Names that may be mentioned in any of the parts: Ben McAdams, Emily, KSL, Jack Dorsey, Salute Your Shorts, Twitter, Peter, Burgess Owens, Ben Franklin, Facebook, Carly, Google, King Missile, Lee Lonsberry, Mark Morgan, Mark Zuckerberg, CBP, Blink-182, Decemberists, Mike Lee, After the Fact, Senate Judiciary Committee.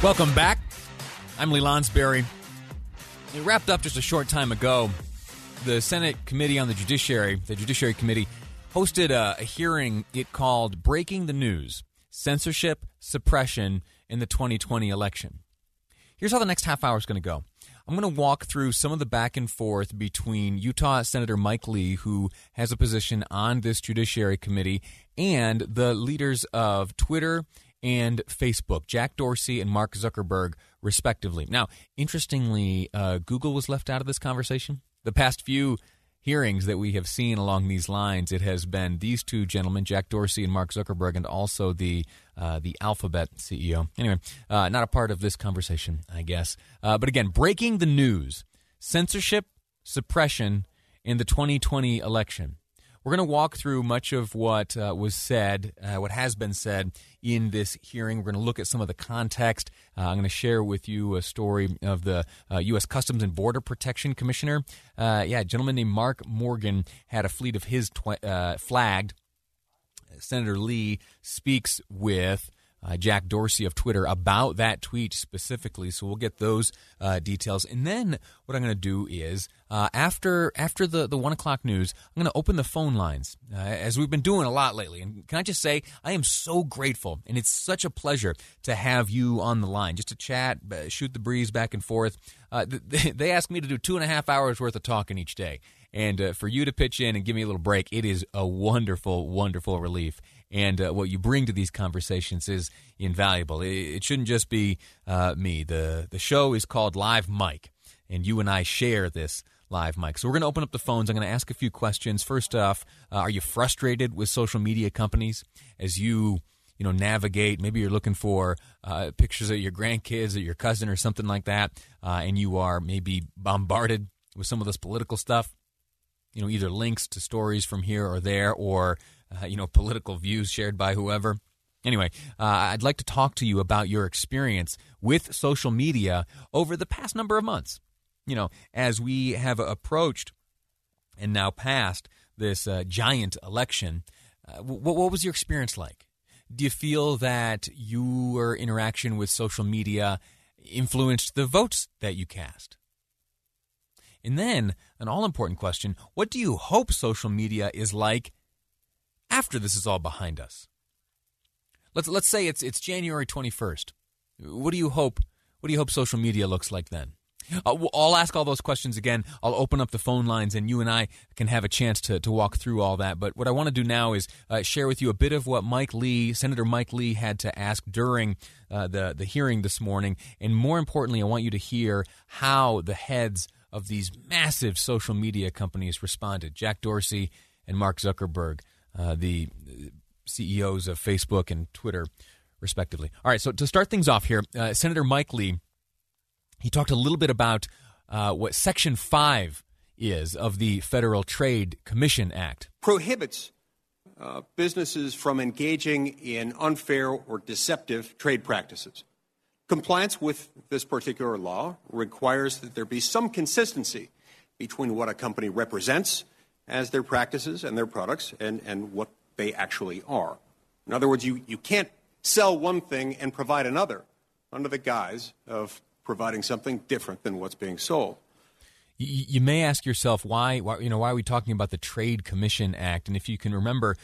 Welcome back. I'm Lee Lonsberry. It wrapped up just a short time ago. The Senate Committee on the Judiciary Committee, hosted a hearing it called Breaking the News, Censorship, Suppression in the 2020 Election. Here's how the next half hour is going to go. I'm going to walk through some of the back and forth between Utah Senator Mike Lee, who has a position on this Judiciary Committee, and the leaders of Twitter and Facebook, Jack Dorsey and Mark Zuckerberg, respectively. Now, interestingly, Google was left out of this conversation. The past few hearings that we have seen along these lines, it has been these two gentlemen, Jack Dorsey and Mark Zuckerberg, and also the Alphabet CEO. Anyway, not a part of this conversation, I guess. But again, breaking the news, censorship, suppression in the 2020 election. We're going to walk through much of what was said, what has been said in this hearing. We're going to look at some of the context. I'm going to share with you a story of the U.S. Customs and Border Protection Commissioner. A gentleman named Mark Morgan had a fleet of his flagged. Senator Lee speaks with Jack Dorsey of Twitter about that tweet specifically, so we'll get those details. And then what I'm going to do is, after the 1 o'clock news, I'm going to open the phone lines, as we've been doing a lot lately. And can I just say, I am so grateful, and it's such a pleasure to have you on the line, just to chat, shoot the breeze back and forth. They ask me to do 2.5 hours worth of talking each day. And for you to pitch in and give me a little break, it is a wonderful, wonderful relief. And what you bring to these conversations is invaluable. It shouldn't just be me. The show is called Live Mike, and you and I share this Live Mike. So we're going to open up the phones. I'm going to ask a few questions. First off, are you frustrated with social media companies as you navigate? Maybe you're looking for pictures of your grandkids or your cousin or something like that, and you are maybe bombarded with some of this political stuff. Either links to stories from here or there or, political views shared by whoever. Anyway, I'd like to talk to you about your experience with social media over the past number of months, as we have approached and now passed this giant election. What was your experience like? Do you feel that your interaction with social media influenced the votes that you cast? And then, an all-important question, what do you hope social media is like after this is all behind us? Let's say it's January 21st. What do you hope social media looks like then? I'll ask all those questions again. I'll open up the phone lines, and you and I can have a chance to walk through all that. But what I want to do now is share with you a bit of what Senator Mike Lee had to ask during the hearing this morning. And more importantly, I want you to hear how the heads of these massive social media companies responded. Jack Dorsey and Mark Zuckerberg, the CEOs of Facebook and Twitter, respectively. All right, so to start things off here, Senator Mike Lee, he talked a little bit about what Section 5 is of the Federal Trade Commission Act. Prohibits businesses from engaging in unfair or deceptive trade practices. Compliance with this particular law requires that there be some consistency between what a company represents as their practices and their products and what they actually are. In other words, you can't sell one thing and provide another under the guise of providing something different than what's being sold. You may ask yourself why are we talking about the Trade Commission Act? And if you can remember,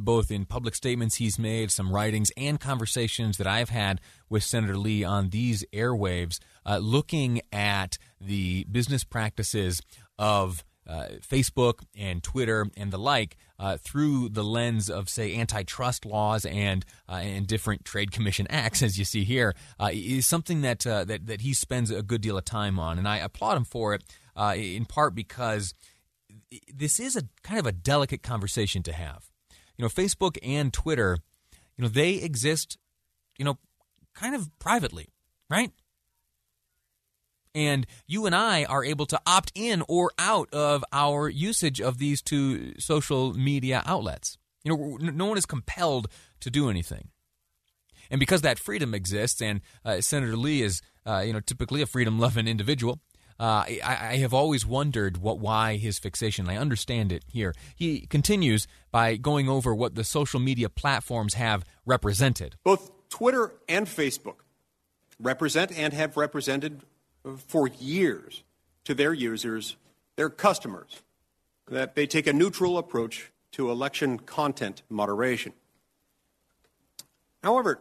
both in public statements he's made, some writings, and conversations that I've had with Senator Lee on these airwaves, looking at the business practices of Facebook and Twitter and the like through the lens of, say, antitrust laws and different trade commission acts, as you see here, is something that he spends a good deal of time on. And I applaud him for it. In part because this is a kind of a delicate conversation to have. Facebook and Twitter, they exist, kind of privately, right? And you and I are able to opt in or out of our usage of these two social media outlets. No one is compelled to do anything. And because that freedom exists, and Senator Lee is, typically a freedom-loving individual, I have always wondered why his fixation. I understand it here. He continues by going over what the social media platforms have represented. Both Twitter and Facebook represent and have represented for years to their users, their customers, that they take a neutral approach to election content moderation. However,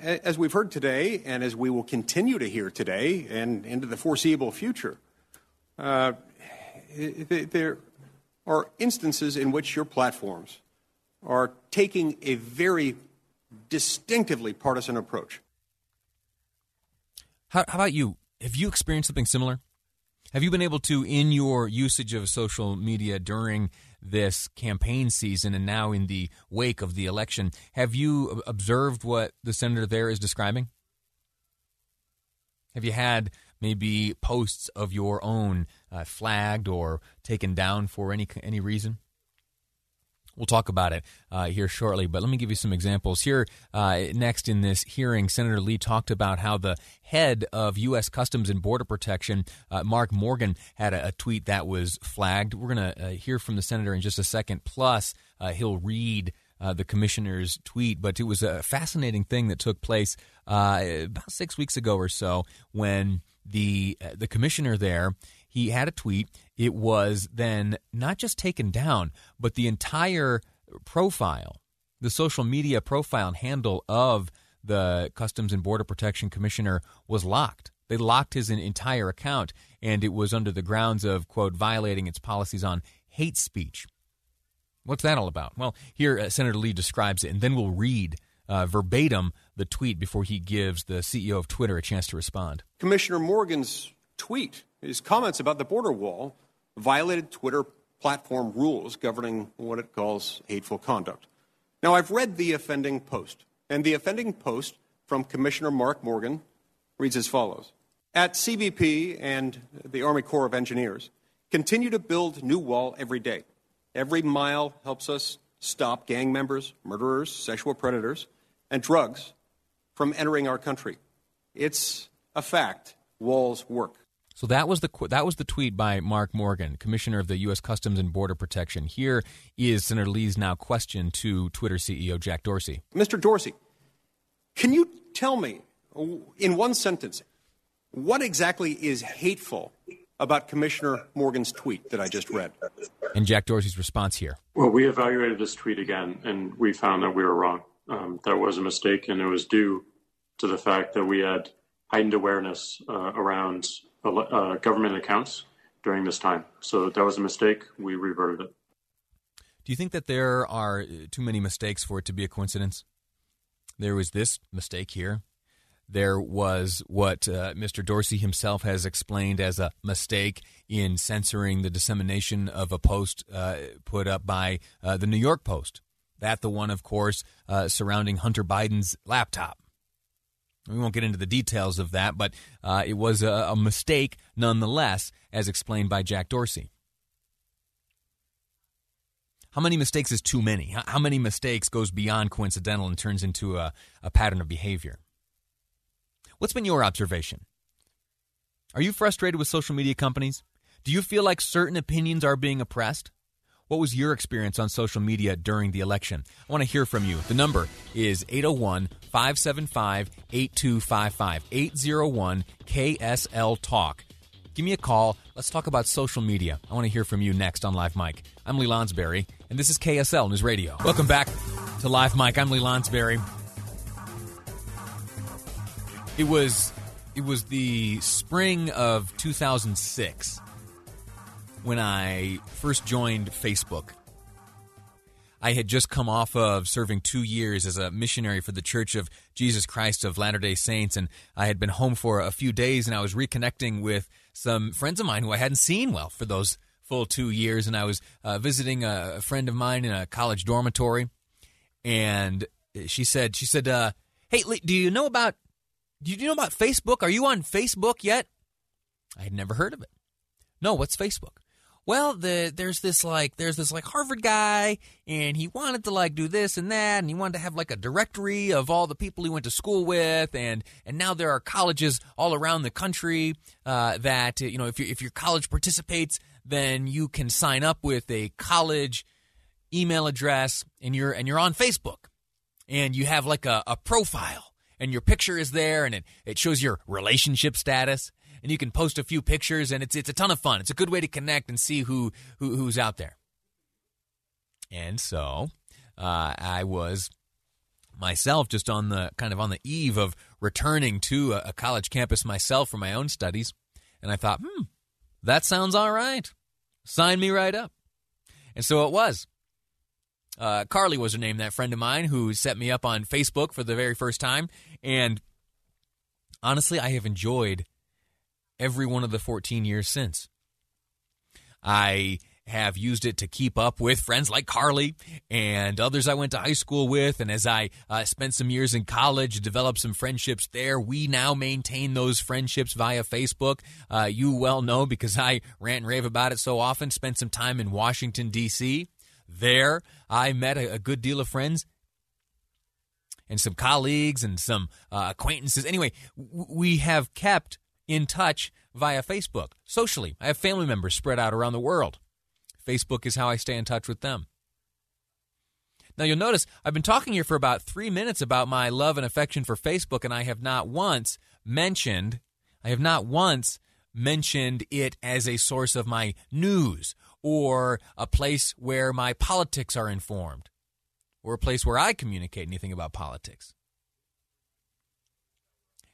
as we've heard today, and as we will continue to hear today and into the foreseeable future, there are instances in which your platforms are taking a very distinctively partisan approach. How about you? Have you experienced something similar? Have you been able to, in your usage of social media during this campaign season and now in the wake of the election, have you observed what the senator there is describing? Have you had maybe posts of your own flagged or taken down for any reason? We'll talk about it here shortly, but let me give you some examples. Here next in this hearing, Senator Lee talked about how the head of U.S. Customs and Border Protection, Mark Morgan, had a tweet that was flagged. We're going to hear from the senator in just a second, plus he'll read the commissioner's tweet, but it was a fascinating thing that took place about 6 weeks ago or so when the commissioner there, he had a tweet. It was then not just taken down, but the entire profile, the social media profile and handle of the Customs and Border Protection Commissioner was locked. They locked his entire account, and it was under the grounds of, quote, violating its policies on hate speech. What's that all about? Well, here Senator Lee describes it, and then we'll read verbatim the tweet before he gives the CEO of Twitter a chance to respond. Commissioner Morgan's tweet, his comments about the border wall, violated Twitter platform rules governing what it calls hateful conduct. Now, I've read the offending post, and the offending post from Commissioner Mark Morgan reads as follows. At CBP and the Army Corps of Engineers, continue to build new wall every day. Every mile helps us stop gang members, murderers, sexual predators, and drugs from entering our country. It's a fact. Walls work. So that was the tweet by Mark Morgan, Commissioner of the U.S. Customs and Border Protection. Here is Senator Lee's now question to Twitter CEO Jack Dorsey. Mr. Dorsey, can you tell me in one sentence what exactly is hateful about Commissioner Morgan's tweet that I just read? And Jack Dorsey's response here. Well, we evaluated this tweet again, and we found that we were wrong. That was a mistake, and it was due to the fact that we had heightened awareness around government accounts during this time. So that was a mistake. We reverted it. Do you think that there are too many mistakes for it to be a coincidence? There was this mistake here. There was what Mr. Dorsey himself has explained as a mistake in censoring the dissemination of a post put up by the New York Post. That the one, of course, surrounding Hunter Biden's laptop. We won't get into the details of that, but it was a mistake nonetheless, as explained by Jack Dorsey. How many mistakes is too many? How many mistakes goes beyond coincidental and turns into a pattern of behavior? What's been your observation? Are you frustrated with social media companies? Do you feel like certain opinions are being oppressed? What was your experience on social media during the election? I want to hear from you. The number is 801-575-8255, 801-KSL-TALK. Give me a call. Let's talk about social media. I want to hear from you next on Live Mike. I'm Lee Lonsberry, and this is KSL News Radio. Welcome back to Live Mike. I'm Lee Lonsberry. It was the spring of 2006. When I first joined Facebook, I had just come off of serving 2 years as a missionary for the Church of Jesus Christ of Latter-day Saints, and I had been home for a few days, and I was reconnecting with some friends of mine who I hadn't seen, well, for those full 2 years, and I was visiting a friend of mine in a college dormitory, and she said, hey, do you know about Facebook? Are you on Facebook yet? I had never heard of it. No, what's Facebook? Well, there's this Harvard guy, and he wanted to do this and that, and he wanted to have a directory of all the people he went to school with, and now there are colleges all around the country that if your college participates, then you can sign up with a college email address, and you're on Facebook, and you have a profile, and your picture is there, and it shows your relationship status, and you can post a few pictures, and it's a ton of fun. It's a good way to connect and see who's out there. And so I was myself just on the eve of returning to a college campus myself for my own studies, and I thought, that sounds all right. Sign me right up. And so it was. Carly was her name, that friend of mine who set me up on Facebook for the very first time. And honestly, I have enjoyed every one of the 14 years since. I have used it to keep up with friends like Carly and others I went to high school with. And as I spent some years in college, developed some friendships there. We now maintain those friendships via Facebook. You well know, because I rant and rave about it so often, spent some time in Washington, D.C. There, I met a good deal of friends and some colleagues and some acquaintances. Anyway, we have kept in touch via Facebook socially. I have family members spread out around the world. Facebook is how I stay in touch with them. Now, you'll notice I've been talking here for about 3 minutes about my love and affection for Facebook, and I have not once mentioned it as a source of my news or a place where my politics are informed or a place where I communicate anything about politics.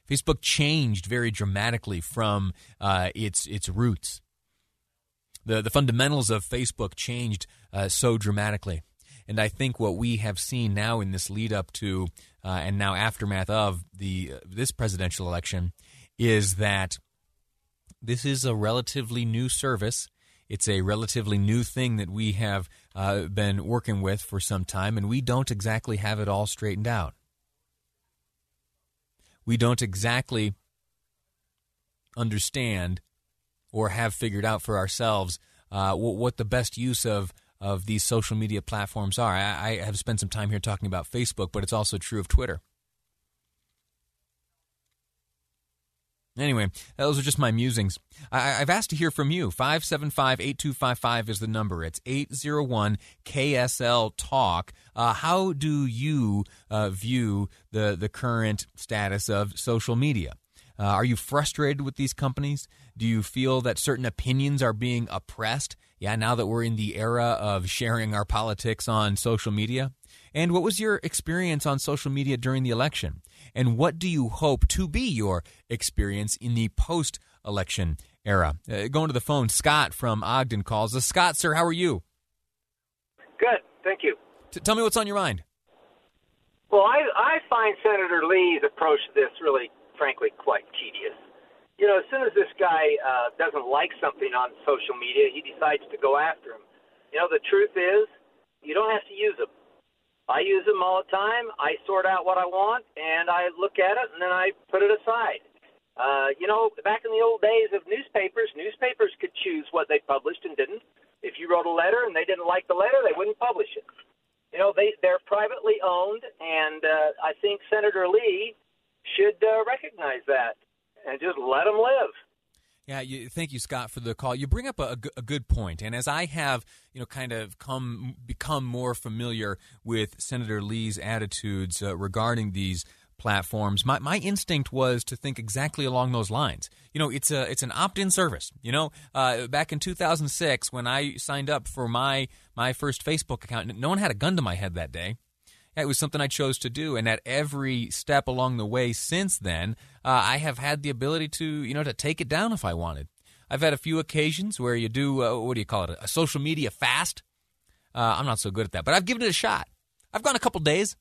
Facebook changed very dramatically from its roots. The fundamentals of Facebook changed so dramatically. And I think what we have seen now in this lead up to and now aftermath of this presidential election is that this is a relatively new service. It's a relatively new thing that we have been working with for some time, and we don't exactly have it all straightened out. We don't exactly understand or have figured out for ourselves what the best use of these social media platforms are. I have spent some time here talking about Facebook, but it's also true of Twitter. Anyway, those are just my musings. I've asked to hear from you. 575-8255 is the number. It's 801-KSL-TALK. How do you view the current status of social media? Are you frustrated with these companies? Do you feel that certain opinions are being oppressed? Yeah, now that we're in the era of sharing our politics on social media. And what was your experience on social media during the election? And what do you hope to be your experience in the post-election era? Going to the phone, Scott from Ogden calls us. Scott, sir, how are you? Good, thank you. Tell me what's on your mind. Well, I find Senator Lee's approach to this really, frankly, quite tedious. You know, as soon as this guy doesn't like something on social media, he decides to go after him. You know, the truth is, you don't have to use them. I use them all the time. I sort out what I want, and I look at it, and then I put it aside. You know, back in the old days of newspapers could choose what they published and didn't. If you wrote a letter and they didn't like the letter, they wouldn't publish it. You know, they're privately owned, and I think Senator Lee should recognize that and just let them live. Yeah, thank you, Scott, for the call. You bring up a good point, and as I have, kind of become more familiar with Senator Lee's attitudes regarding these platforms, my instinct was to think exactly along those lines. You know, it's an opt-in service. You know, back in 2006 when I signed up for my first Facebook account, no one had a gun to my head that day. It was something I chose to do, and at every step along the way since then, I have had the ability to, to take it down if I wanted. I've had a few occasions where you do, a social media fast. I'm not so good at that, but I've given it a shot. I've gone a couple days.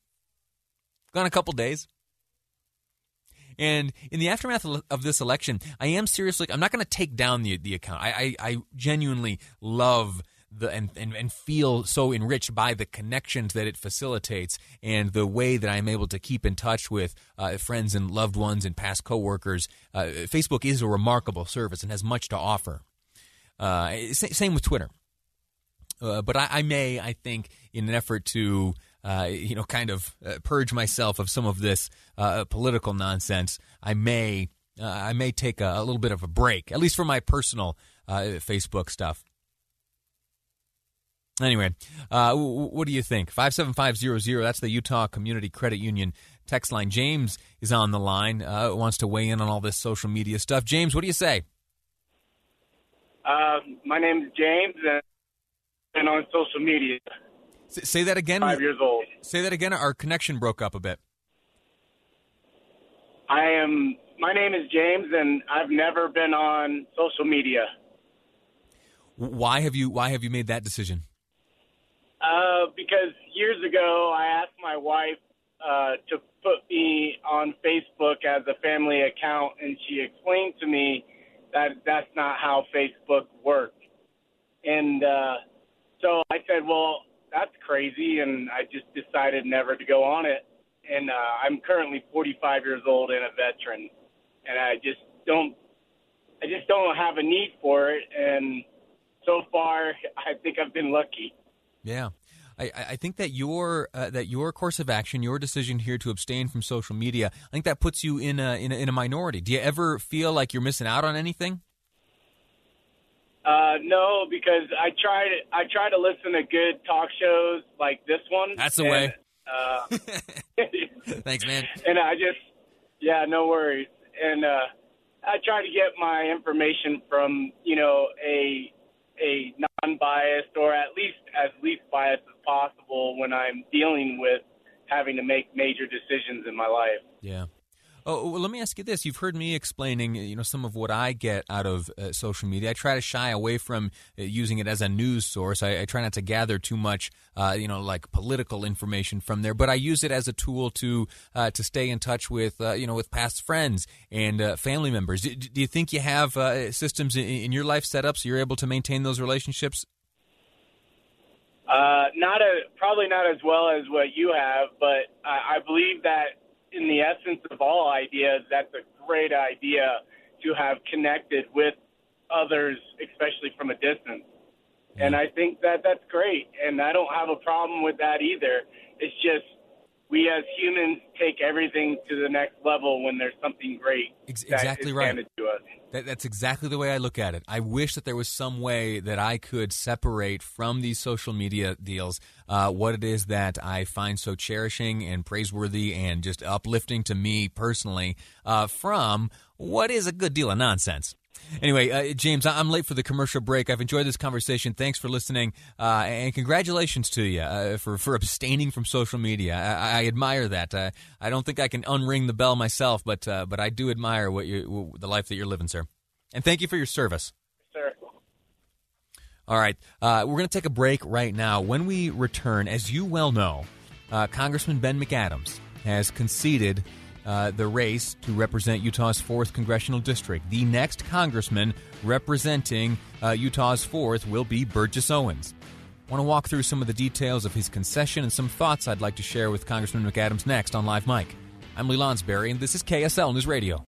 And in the aftermath of this election, I am seriously, I'm not going to take down the account. I genuinely love and feel so enriched by the connections that it facilitates and the way that I'm able to keep in touch with friends and loved ones and past coworkers. Facebook is a remarkable service and has much to offer. Same with Twitter. But I may, I think, in an effort to purge myself of some of this political nonsense, I may take a little bit of a break, at least for my personal Facebook stuff. Anyway, what do you think? 57500, that's the Utah Community Credit Union text line. James is on the line. Wants to weigh in on all this social media stuff. James, what do you say? My name is James, and I'm on social media. Say that again. 5 years old. Say that again. Our connection broke up a bit. My name is James, and I've never been on social media. Why have you made that decision? Because years ago, I asked my wife to put me on Facebook as a family account, and she explained to me that that's not how Facebook works. And so I said, well, that's crazy, and I just decided never to go on it. And I'm currently 45 years old and a veteran, and I just don't have a need for it. And so far, I think I've been lucky. Yeah, I think that your course of action, your decision here to abstain from social media, I think that puts you in a minority. Do you ever feel like you're missing out on anything? No, because I try to listen to good talk shows like this one. That's the way. Thanks, man. And no worries. And I try to get my information from, a non-biased or at least as least biased as possible when I'm dealing with having to make major decisions in my life. Yeah. Oh, well, let me ask you this. You've heard me explaining, some of what I get out of social media. I try to shy away from using it as a news source. I try not to gather too much, like political information from there. But I use it as a tool to stay in touch with, with past friends and family members. Do you think you have systems in your life set up so you're able to maintain those relationships? Probably not as well as what you have, but I believe that in the essence of all ideas, that's a great idea to have connected with others, especially from a distance. Mm-hmm. And I think that that's great, and I don't have a problem with that either. It's just we as humans take everything to the next level when there's something great exactly that is handed to us. That's exactly the way I look at it. I wish that there was some way that I could separate from these social media deals what it is that I find so cherishing and praiseworthy and just uplifting to me personally from what is a good deal of nonsense. Anyway, James, I'm late for the commercial break. I've enjoyed this conversation. Thanks for listening, and congratulations to you for abstaining from social media. I admire that. I don't think I can unring the bell myself, but I do admire the life that you're living, sir. And thank you for your service. Sure. All right, we're going to take a break right now. When we return, as you well know, Congressman Ben McAdams has conceded the race to represent Utah's 4th Congressional District. The next congressman representing Utah's 4th will be Burgess Owens. I want to walk through some of the details of his concession and some thoughts I'd like to share with Congressman McAdams next on Live Mike. I'm Lee Lonsberry, and this is KSL News Radio.